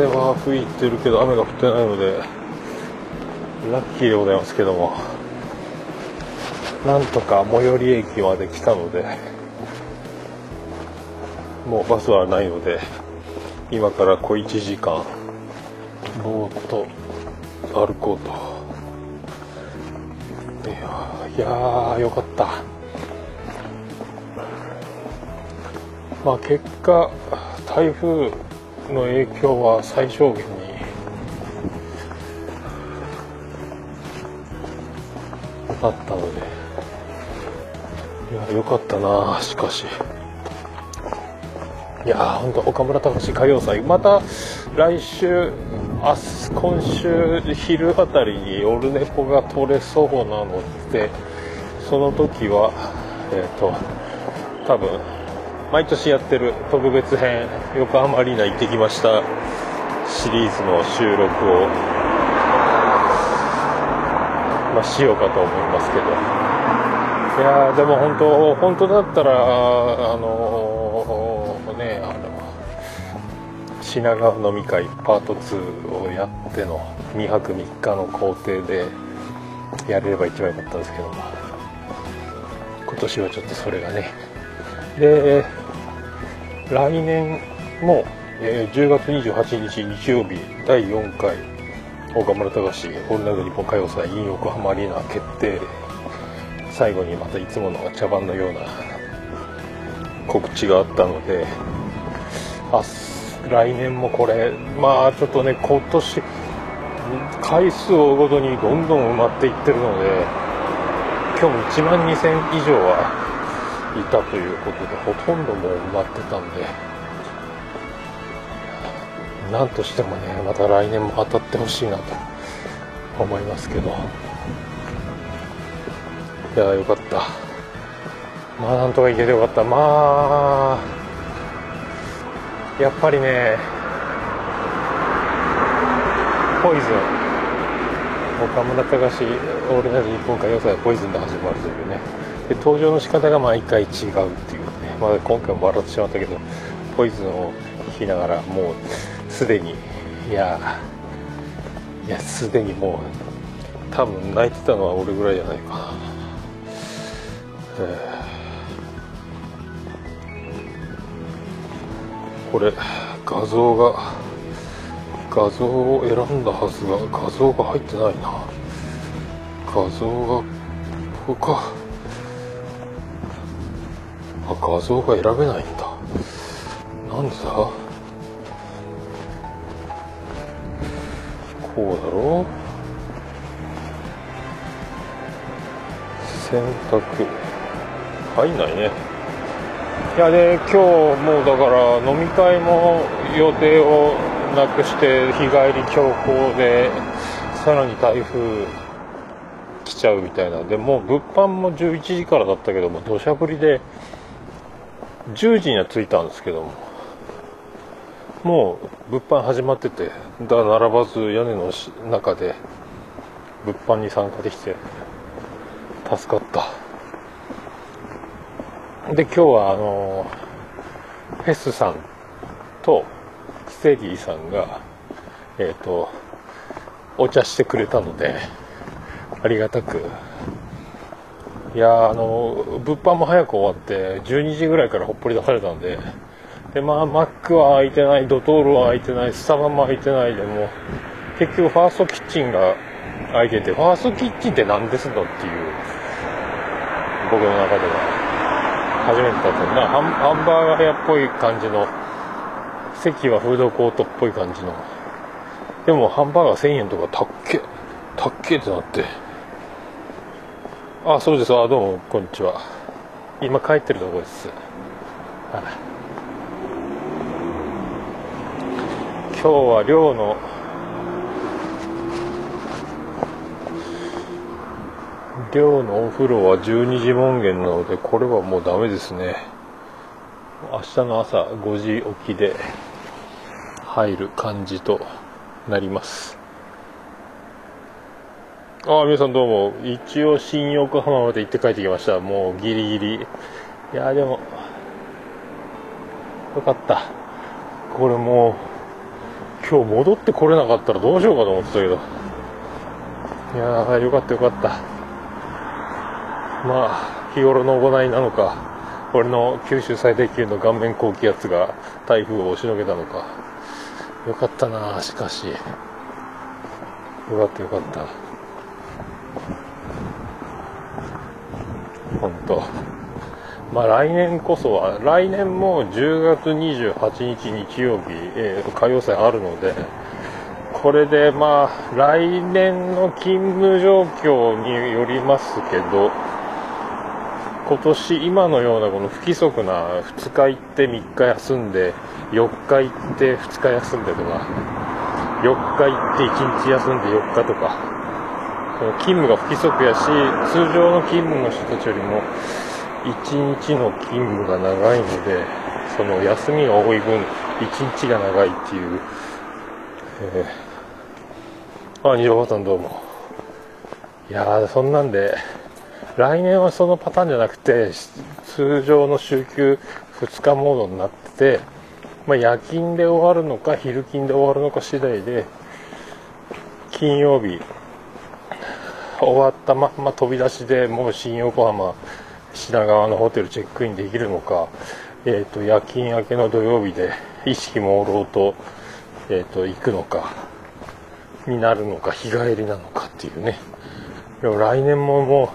風は吹いてるけど雨が降ってないのでラッキーでございますけども、なんとか最寄り駅まで来たので、もうバスはないので今から小1時間ぼーっと歩こうと。いやーよかった。まあ結果台風の影響は最小限にあったので、いやよかったな。しかしいや本当岡村隆史歌謡祭、また来週明日今週昼あたりにオルネポが撮れそうなので、その時は多分毎年やってる特別編横浜アリーナ行ってきましたシリーズの収録を、まあ、しようかと思いますけど、いやでも本当だったら品川飲み会パート2をやっての2泊3日の行程でやれれば一番良かったんですけども、今年はちょっとそれがね。で来年も10月28日日曜日第4回岡村隆史オールナイトニッポン歌謡祭 in 横浜アリーナ決定。最後にまたいつもの茶番のような告知があったので、来年もこれまあちょっとね、今年回数を追うごとにどんどん埋まっていってるので、今日も1万2000以上はいたということで、ほとんどもう埋まってたんで、なんとしてもねまた来年も当たってほしいなと思いますけど、いやよかった。まあなんとかいけてよかった。まあやっぱりねポイズン、岡村隆史オールナイトニッポン歌謡祭はポイズンで始まるというね。で登場の仕方が毎回違うっていうね、まあ、今回も笑ってしまったけど、ポイズンを聴きながらもうすでにいやすでにもう多分泣いてたのは俺ぐらいじゃないかな。これ画像を選んだはずが画像が入ってないな。画像がここか、あ画像が選べないんだ、なんでだ。こうだろう、選択入んないね。いやで今日もうだから飲み会も予定をなくして日帰り強行で、さらに台風来ちゃうみたいな。でもう物販も11時からだったけども、土砂降りで10時には着いたんですけども、もう物販始まってて、だ並ばず屋根の中で物販に参加できて助かった。で今日はフェスさんとキセリーさんがお茶してくれたのでありがたく、いや物販も早く終わって12時ぐらいからほっぽり出されたんで、でまあマックは開いてない、ドトールは開いてない、スタバも開いてないで、も結局ファーストキッチンが開いてて、ファーストキッチンって何ですのっていう僕の中では初めてだったんだ。ハンバーガー屋っぽい感じの、席はフードコートっぽい感じの、でもハンバーガー1000円とかたっけってなって、あそうです、あどうもこんにちは、今帰ってるとこです。今日は寮のお風呂は12時門限なので、これはもうダメですね。明日の朝5時起きで入る感じとなります。ああ皆さんどうも、一応新横浜まで行って帰ってきました。もうギリギリ、いやでもよかった。これもう今日戻ってこれなかったらどうしようかと思ってたけど、いやーよかったよかった。まあ日頃の行いなのか、俺の九州最大級の顔面高気圧が台風を押しのけたのか、よかったな。しかしよかったよかった、ほんと。まあ来年こそは、来年も10月28日日曜日、歌謡祭あるので、これでまあ来年の勤務状況によりますけど、今年今のようなこの不規則な2日行って3日休んで4日行って2日休んでとか、4日行って1日休んで4日とか、勤務が不規則やし、通常の勤務の人たちよりも1日の勤務が長いので、その休みが多い分1日が長いっていう、あ、二郎さんどうも。いやー、そんなんで来年はそのパターンじゃなくて、通常の週休2日モードになってて、まあ、夜勤で終わるのか昼勤で終わるのか次第で、金曜日終わったまんま飛び出しでもう新横浜品川のホテルチェックインできるのか、夜勤明けの土曜日で意識朦朧と、行くのかになるのか、日帰りなのかっていうね。でも来年ももう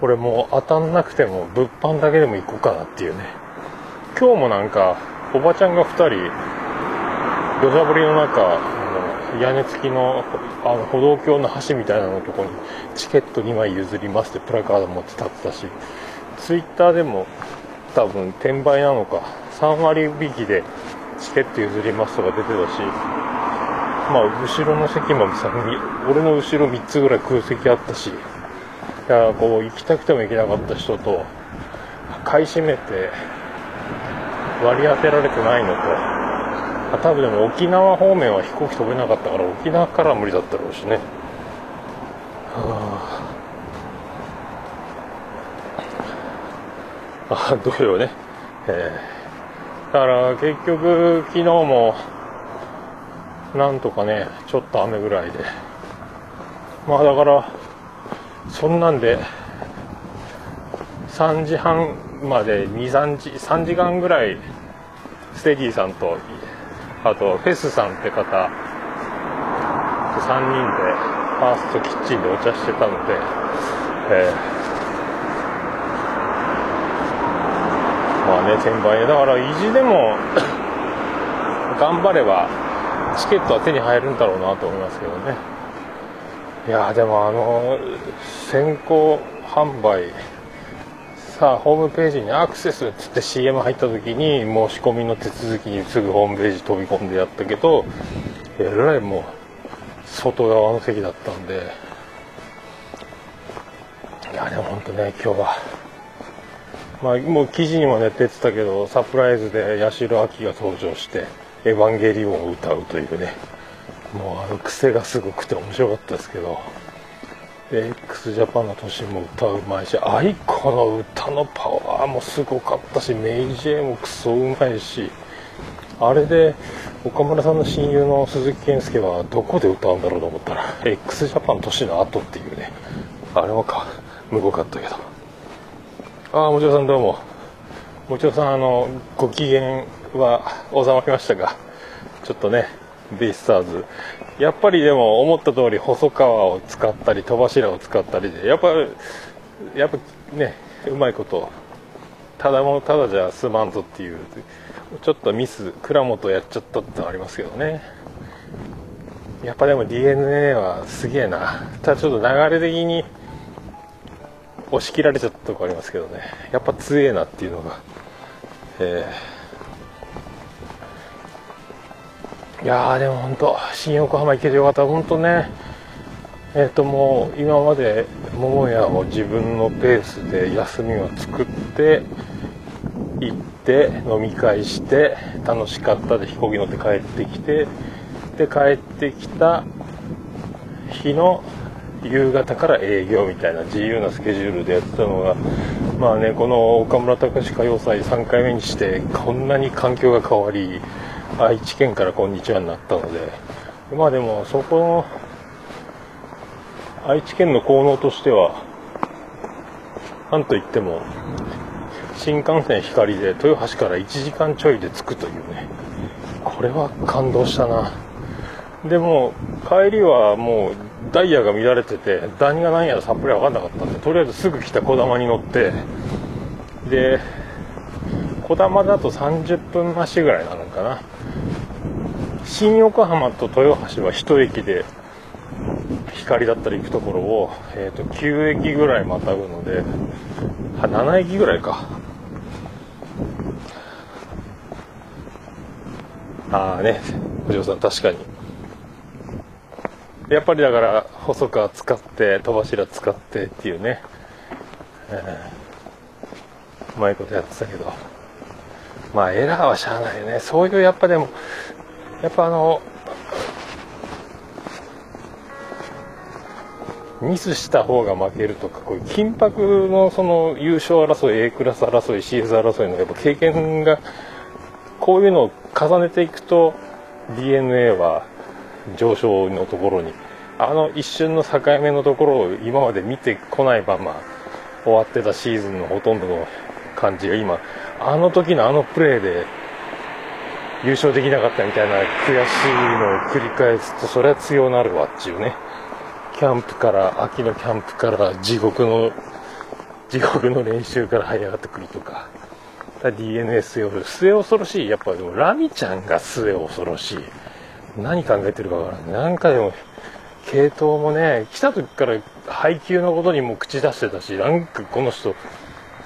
これもう当たんなくても物販だけでも行こうかなっていうね。今日もなんかおばちゃんが2人土砂降りの中、屋根付きの歩道橋の橋みたいなのとこにチケット2枚譲りますってプラカード持って立ってたし、ツイッターでも多分転売なのか3割引きでチケット譲りますとか出てたし、まあ後ろの席もさ、俺の後ろ3つぐらい空席あったし、だからこう行きたくても行けなかった人と買い占めて割り当てられてないのと、多分でも沖縄方面は飛行機飛べなかったから沖縄からは無理だったろうしね。はあ、あ、同様ね。だから結局昨日もなんとかね、ちょっと雨ぐらいで、まあだからそんなんで3時半まで3時間ぐらいステディさんとあとフェスさんって方3人でファーストキッチンでお茶してたので、まあね、転売だから意地でも頑張ればチケットは手に入るんだろうなと思いますけどね。いやでも先行販売さあ、ホームページにアクセスっつって CM 入った時に申し込みの手続きにすぐホームページ飛び込んでやったけど、えらいもう外側の席だったんで、いやでもほんとね、今日はまあ、もう記事にもね出てたけど、サプライズで八代亜紀が登場して「エヴァンゲリオン」を歌うというね、もう癖がすごくて面白かったですけど、 XJAPAN の年も歌うまいし、アイコの歌のパワーもすごかったし、メイジェイもクソうまいし、あれで岡村さんの親友の鈴木健介はどこで歌うんだろうと思ったら XJAPAN の年の後っていうね、あれもかむごかったけど。あ、もちろさんどうも。もちろさん、ご機嫌は収まりましたが、ちょっとね、ベイスターズやっぱりでも思った通り細川を使ったり戸柱を使ったりで、やっぱね、うまいこと、ただじゃすまんぞっていう、ちょっとミス倉本やっちゃったってのありますけどね。やっぱでも DeNA はすげえな。ただちょっと流れ的に押し切られちゃったとこありますけどね、やっぱ強えなっていうのが、いやーでも本当新横浜行けてよかった。本当ね、もう今まで桃屋を自分のペースで休みを作って行って飲み会して楽しかったで飛行機乗って帰ってきて、で帰ってきた日の夕方から営業みたいな自由なスケジュールでやってたのが、まあね、この岡村隆史歌謡祭3回目にしてこんなに環境が変わり、愛知県からこんにちはになったので、まあでもそこの愛知県の効能としてはなんといっても新幹線ひかりで豊橋から1時間ちょいで着くというね、これは感動したな。でも帰りはもうダイヤが乱れてて何が何やらさっぱり分かんなかったんで、とりあえずすぐ来たこだまに乗って、でこだまだと30分増しぐらいなのかな。新横浜と豊橋は1駅で光だったり行くところを、9駅ぐらいまたぐので、7駅ぐらいか。ああね、お嬢さん確かに。やっぱりだから細川使って戸柱使ってっていうね、うまいことやってたけど、まあエラーはしゃあないよね。そういうやっぱでもやっぱミスした方が負けるとか、こういう緊迫のその優勝争い、A クラス争い、CS 争いのやっぱ経験がこういうのを重ねていくと DeNA は上昇のところに、一瞬の境目のところを今まで見てこないまま終わってたシーズンのほとんどの感じが今時のプレーで優勝できなかったみたいな悔しいのを繰り返すと、それは強なるわっちゅうね。キャンプから、秋のキャンプから地獄の練習から這い上がってくるとか、DeNA 末恐ろしい。やっぱでもラミちゃんが末恐ろしい。何考えてるかわからない。なんかでも系統もね、来た時から配球のことにも口出してたし、なんかこの人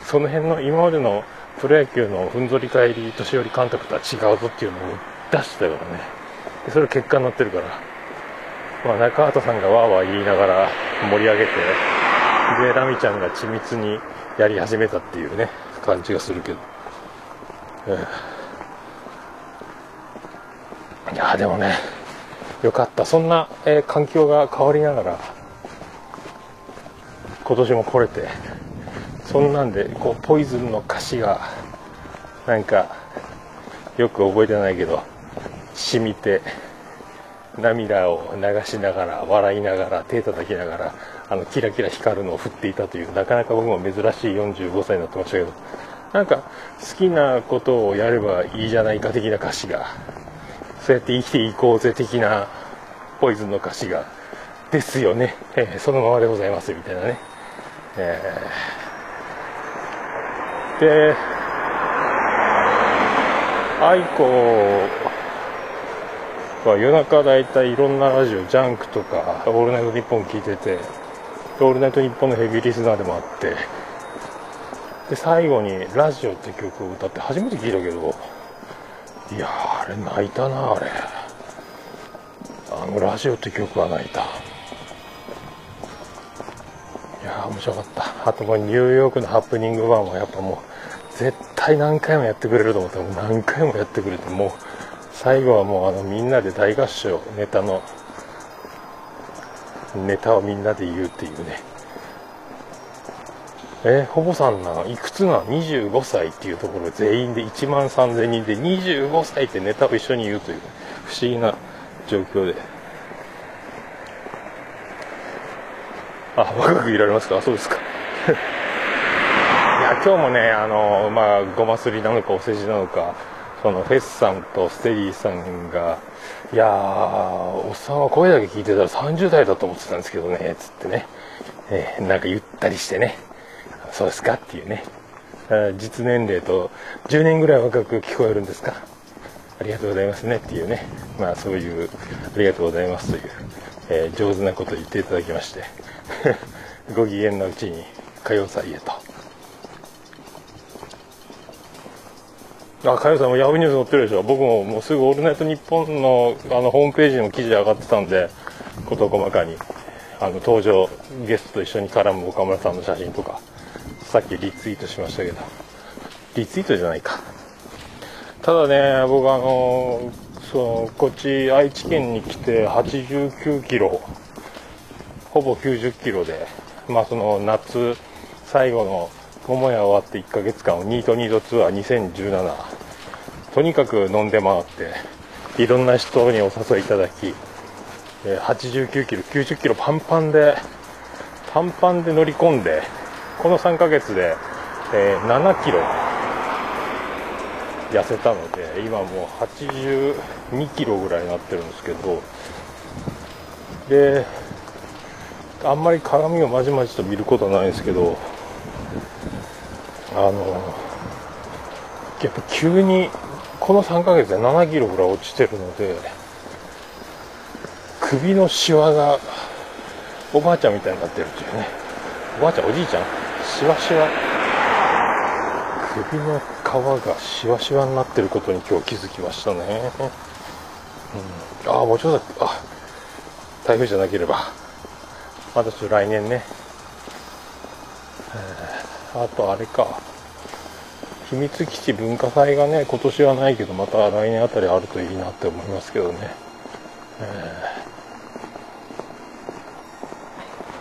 その辺の今までのプロ野球のふんぞり返り年寄り監督とは違うぞっていうのを出してたからね。でそれ結果になってるから、まあ、中畑さんがわーわー言いながら盛り上げて、でラミちゃんが緻密にやり始めたっていうね感じがするけど、いやでもね、よかった。そんな、環境が変わりながら今年も来れて、そんなんでこうポイズンの歌詞がなんかよく覚えてないけど染みて、涙を流しながら笑いながら手叩きながらキラキラ光るのを振っていたという、なかなか僕も珍しい45歳になってましたけど、なんか好きなことをやればいいじゃないか的な歌詞が、そうやって生きていこうぜ的なポイズンの歌詞がですよね、そのままでございますみたいなね、で愛子は夜中だいたいいろんなラジオ、ジャンクとかオールナイトニッポン聞いてて、オールナイトニッポンのヘビーリスナーでもあって、で最後に「ラジオ」って曲を歌って初めて聞いたけど、いやあれ泣いたな。あれラジオって曲は泣いた。いや面白かった。あともうニューヨークのハプニングバーもやっぱもう絶対何回もやってくれると思ったら何回もやってくれて、もう最後はもうみんなで大合唱、ネタをみんなで言うっていうね。ほぼさんないくつな25歳っていうところ全員で1万3000人で25歳ってネタを一緒に言うという不思議な状況で、若くいられますか、そうですかいや今日もねまあごますりなのかお世辞なのか、そのフェスさんとステリーさんが「いやおっさんは声だけ聞いてたら30代だと思ってたんですけどね」つってね、なんか言ったりしてね、そうですかっていうね、実年齢と10年ぐらい若く聞こえるんですか、ありがとうございますねっていうね、まあそういうありがとうございますという、上手なこと言っていただきましてご機嫌なうちに歌謡祭へと。歌謡祭もヤフーニュース載ってるでしょ。僕ももうすぐ「オールナイトニッポン」のホームページの記事上がってたんで、事細かに登場ゲストと一緒に絡む岡村さんの写真とかさっきリツイートしましたけど、リツイートじゃないか。ただね、僕こっち愛知県に来て89キロほぼ90キロで、まあその夏最後の桃屋終わって1ヶ月間をニートニードツアー2017とにかく飲んで回っていろんな人にお誘いいただき、89キロ90キロパンパンで乗り込んで、この3ヶ月で7キロ痩せたので、今もう82キロぐらいになってるんですけど、であんまり鏡をまじまじと見ることはないんですけど、やっぱ急にこの3ヶ月で7キロぐらい落ちてるので、首のシワがおばあちゃんみたいになってるっていうね、おばあちゃんおじいちゃんシワシワ、首の皮がシワシワになってることに今日気づきましたね。ああ、もうちょっと、あ、台風じゃなければまたちょっと来年ね、あとあれか、秘密基地文化祭がね、今年はないけどまた来年あたりあるといいなって思いますけどね、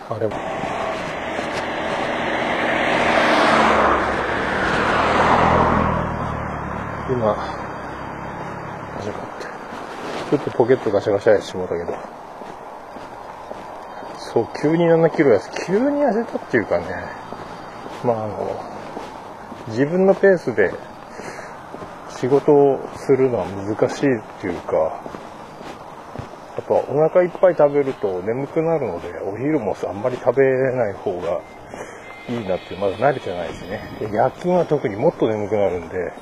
あれも今始まってちょっとポケットガシャガシャやしてもらったけど、そう、急に7キロ痩せたっていうかね、まあ自分のペースで仕事をするのは難しいっていうか、やっぱお腹いっぱい食べると眠くなるので、お昼もあんまり食べない方がいいなって、まだ慣れてないしね、夜勤は特にもっと眠くなるんで、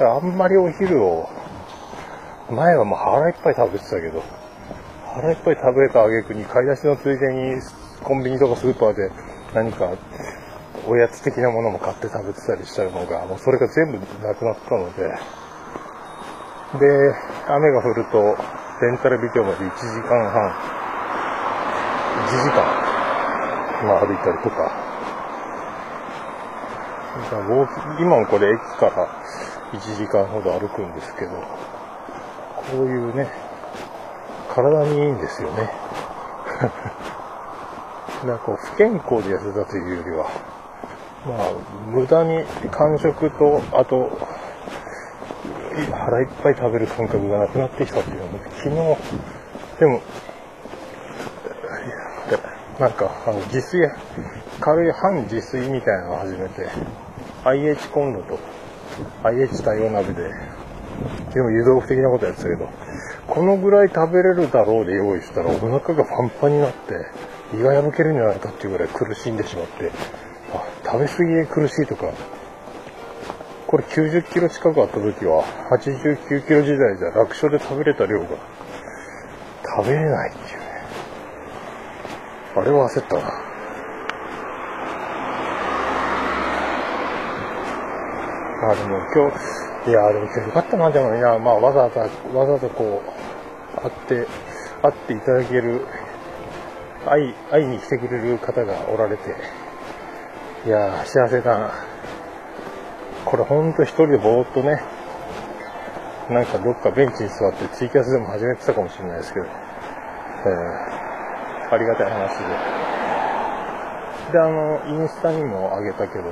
あんまりお昼を、前はもう腹いっぱい食べてたけど、腹いっぱい食べた挙句に買い出しのついでにコンビニとかスーパーで何かおやつ的なものも買って食べてたりしたのが、もうそれが全部なくなったので、で雨が降るとレンタルビデオまで1時間、まあ歩いたりとか、今もこれ駅から1時間ほど歩くんですけど、こういうね、体にいいんですよね。なんか不健康で痩せたというよりは、まあ無駄に間食と、あと腹いっぱい食べる感覚がなくなってきたっていうのも、昨日でもなんか自炊、軽い半自炊みたいなのを始めて、IH コンロと IH 対応鍋で、でも湯豆腐的なことやってたけど、このぐらい食べれるだろうで用意したらお腹がパンパンになって、胃が破けるんじゃないかっていうぐらい苦しんでしまって、あ、食べ過ぎで苦しいとか、これ90キロ近くあった時は89キロ時代じゃ楽勝で食べれた量が食べれないっていうね、あれは焦ったな。あ、でも今日、いや、でも今日よかったな、でもね、まあ、わざとこう、会っていただける、会いに来てくれる方がおられて、いや、幸せだな。これほんと一人でぼーっとね、なんかどっかベンチに座ってツイキャスでも始めてたかもしれないですけど、ありがたい話で。で、インスタにもあげたけど、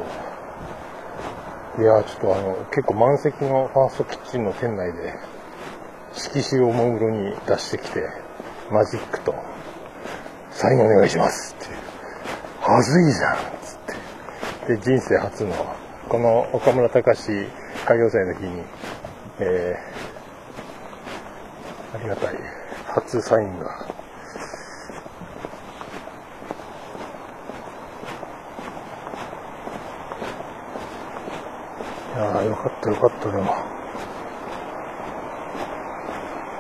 いやー、ちょっと結構満席のファーストキッチンの店内で色紙をおもむろに出してきて、マジックとサインお願いしますっていう、はずいじゃんっつって、で人生初のこの岡村隆史開業祭の日に、ありがたい初サインがよかった。でも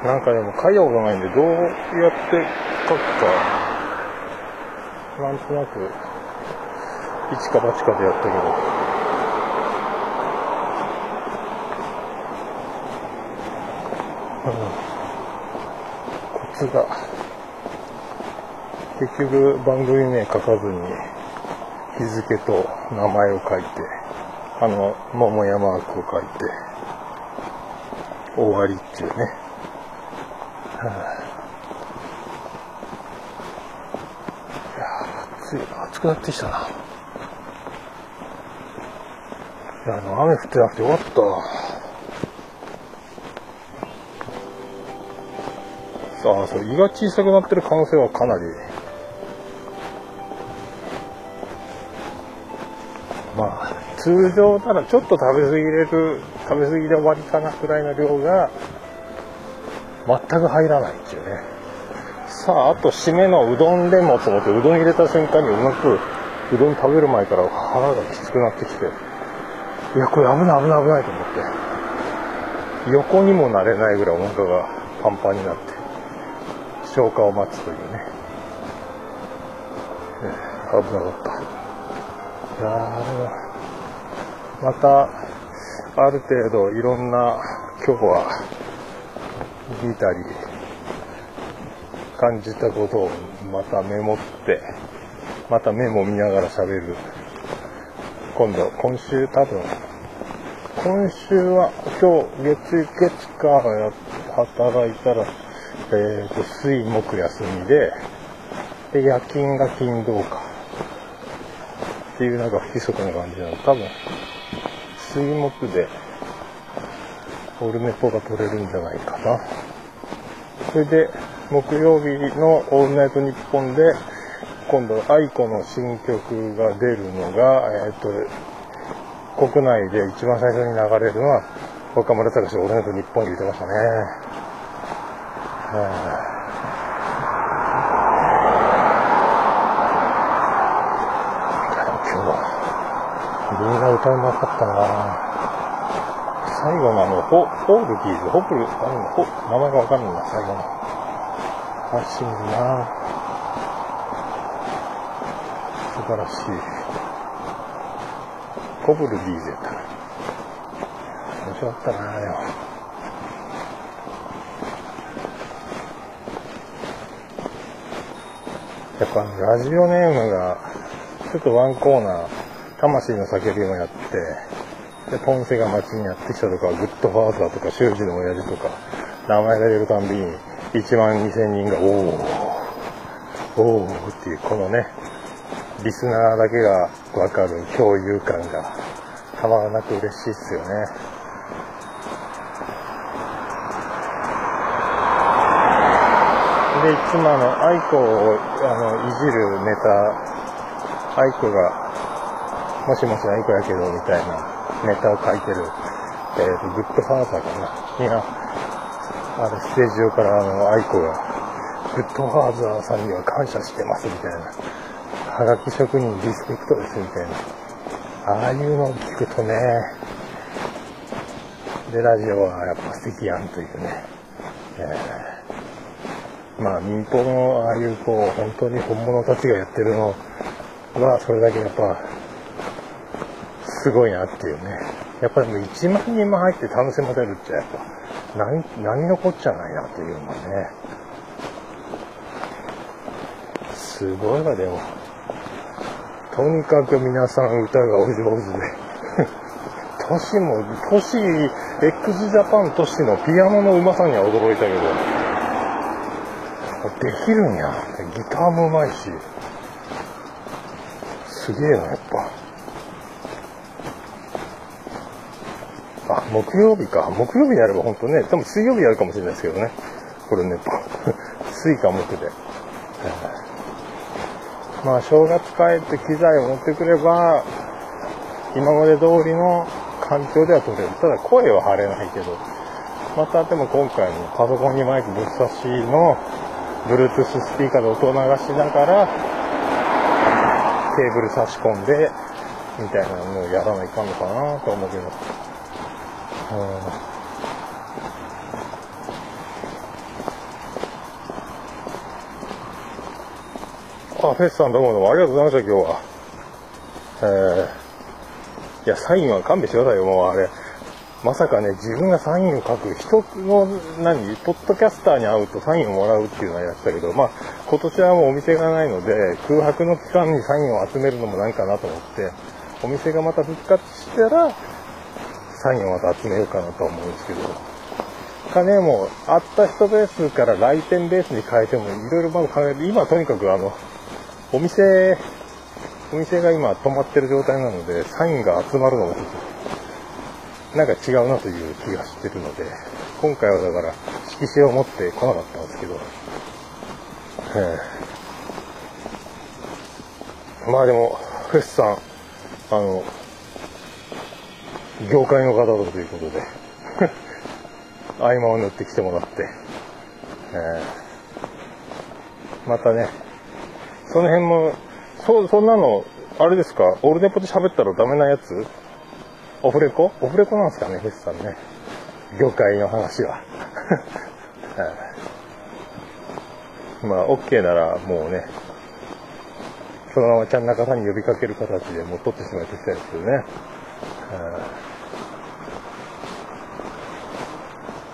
なんか、でも書いたことないんで、どうやって書くかなんとなく一か八かでやったけど、コツが結局番組名書かずに日付と名前を書いて、桃山区を書いて、終わりっていうね。いや、暑くなってきたな。いや、雨降ってなくてよかった。ああ、そう、胃が小さくなってる可能性はかなり、まあ通常ならちょっと食べ過ぎで終わりかなくらいの量が全く入らないっていうね。さあ、あと締めのうどんでもと思って、うどん入れた瞬間にうまくうどん食べる前から腹がきつくなってきて、いやこれ危ない危ない危ないと思って、横にもなれないぐらいお腹がパンパンになって消化を待つというね。危なかった。いやー、またある程度いろんな、今日は聞いたり感じたことをまたメモって、またメモ見ながら喋る。今週多分、今週は今日月火働いたら、水木休みで、で夜勤が金土かっていう、なんか不規則な感じなの。多分水木でオルネポが取れるんじゃないかな。それで木曜日の「オールナイトニッポン」で今度 aiko の新曲が出るのが、国内で一番最初に流れるのは若村隆史「オールナイトニッポン」に入れてましたね。今日はみんな歌うまかったな。最後のホールキーズ、ホプル、名前がわかんないな、最後の。楽しみな。素晴らしい。ホプルキーズやったな。面白かったな、あれは。やっぱラジオネームが、ちょっとワンコーナー、魂の叫びもやって、でポンセが街にやってきたとか、グッドファーザーとか、修士の親父とか、名前が出るたんびに1万2000人がおーっていう、このね、リスナーだけが分かる共有感がたまらなく嬉しいっすよね。でいつもaikoをいじるネタ、aikoが「もしもしaikoやけど」みたいなネタを書いてる、グッドファーザーかな、にあのステージ上からaikoが「グッドファーザーさんには感謝してます」みたいな「はがき職人リスペクトです」みたいな、ああいうのを聞くとね、でラジオはやっぱ素敵やんというね、まあ民放のああいうこう本当に本物たちがやってるのはそれだけやっぱすごいなっていうね。やっぱりもう1万人も入って楽しませるって、やっぱ何のこっちゃないなっていうのはね、すごいわ。でもとにかく皆さん歌がお上手で年も年 x ジャパンとしてのピアノのうまさには驚いたけど、できるんや、ギターもうまいし、すげえなやっぱ。あ、木曜日か。木曜日やれば本当ね、多分水曜日やるかもしれないですけどね。これね、水か木で。まあ、正月帰って機材を持ってくれば、今まで通りの環境では撮れる。ただ声は張れないけど、またでも今回のパソコンにマイクぶっ刺しの Bluetooth スピーカーで音を流しながら、ケーブル差し込んで、みたいなのをやらないかんのかなと思うけど。あ、フェスさんどうもどうもありがとうございました今日は。いやサインは勘弁してくださいよ。もうあれまさかね、自分がサインを書く、人のポッドキャスターに会うとサインをもらうっていうのはやってたけど、まあ今年はもうお店がないので空白の期間にサインを集めるのもなんかなと思って、お店がまた復活したらサインをまた集めようかなと思うんですけど、金もあった人ベースから来店ベースに変えてもいろいろまだ考えて、今とにかくお店が今止まってる状態なので、サインが集まるのもちょっとなんか違うなという気がしてるので。今回はだから色紙を持ってこなかったんですけど、まあでもフェスさん業界の方だということで合間を縫ってきてもらって、またねその辺もそんなのあれですか、オールデポで喋ったらダメなやつ、オフレコなんですかね、フェスさんね、業界の話はまあ OK ならもうねそのままちゃん中さんに呼びかける形でもう撮ってしまってきたんですけどね、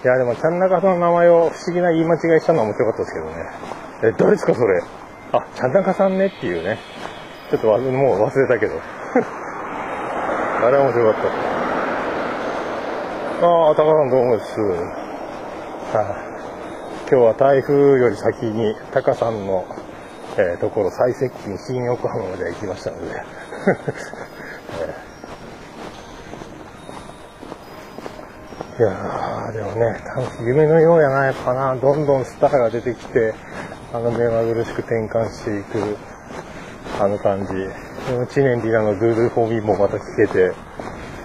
いやでもちゃん中さんの名前を不思議な言い間違いしたのは面白かったですけどね、え誰ですかそれ、あちゃん中さんねっていうね、ちょっともう忘れたけどあれは面白かった。あ、タカさんどうもです。今日は台風より先にタカさんの、ところ最接近新横浜まで行きましたので、いやーでもね夢のようやなやっぱな、どんどんスターが出てきて目まぐるしく転換していく感じ、でも知念里奈のドゥードゥーフォーミーもまた聞けて、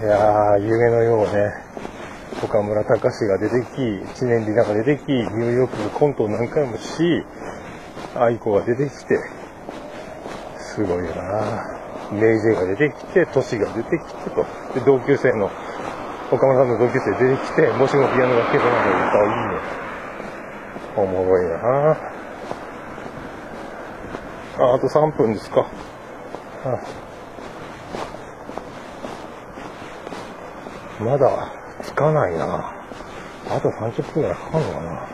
いやー夢のようね、岡村隆史が出てき、知念里奈が出てき、ニューヨークでコントを何回もし、愛子が出てきて、すごいよな、メイジェが出てきて、トシが出てきてと、で同級生の岡村さんの同級生出てきて、もしもピアノが聴けそうなので歌をいいね、おもろいな。あと3分ですか。まだつかないな。あと30分ぐらいかかるのかな。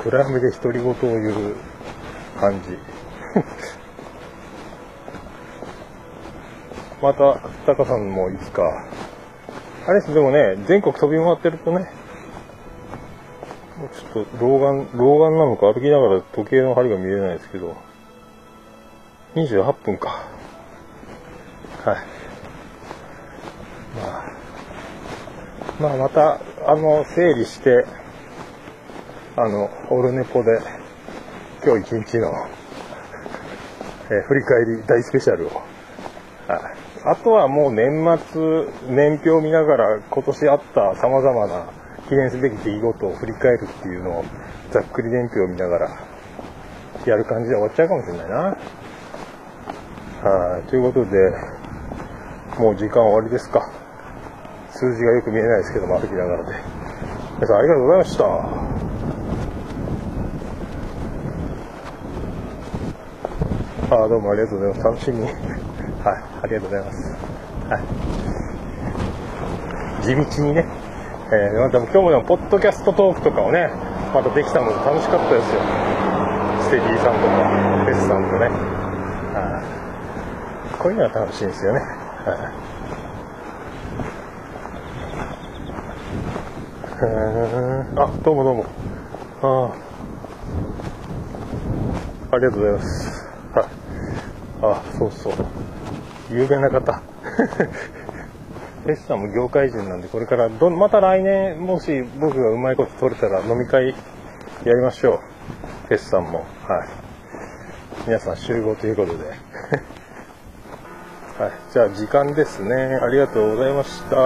暗闇で独り言を言う感じ。またタカさんもいつか。あれですでもね、全国飛び回ってるとね、ちょっと老眼なのか歩きながら時計の針が見えないですけど、28分か。はい。まあまた整理してオルネポで今日一日の振り返り大スペシャルを、あとはもう年末年表を見ながら今年あったさまざまな記念すべき出来事を振り返るっていうのをざっくり年表を見ながらやる感じで終わっちゃうかもしれないな。ということでもう時間終わりですか。数字がよく見えないですけども歩きながらで、皆さんありがとうございました。どうもありがとうございます。楽しみにはいありがとうございます、地道にね、また今日もでもポッドキャストトークとかをねまたできたので楽しかったですよ。ステディさんとかフェスさんとね、こういうのは楽しいんですよね。あ、どうもどうも。ありがとうございます。そうそう。有名な方。フェスさんも業界人なんで、これからまた来年、もし僕がうまいこと取れたら飲み会やりましょう。フェスさんも。皆さん集合ということで。じゃあ時間ですね。ありがとうございました。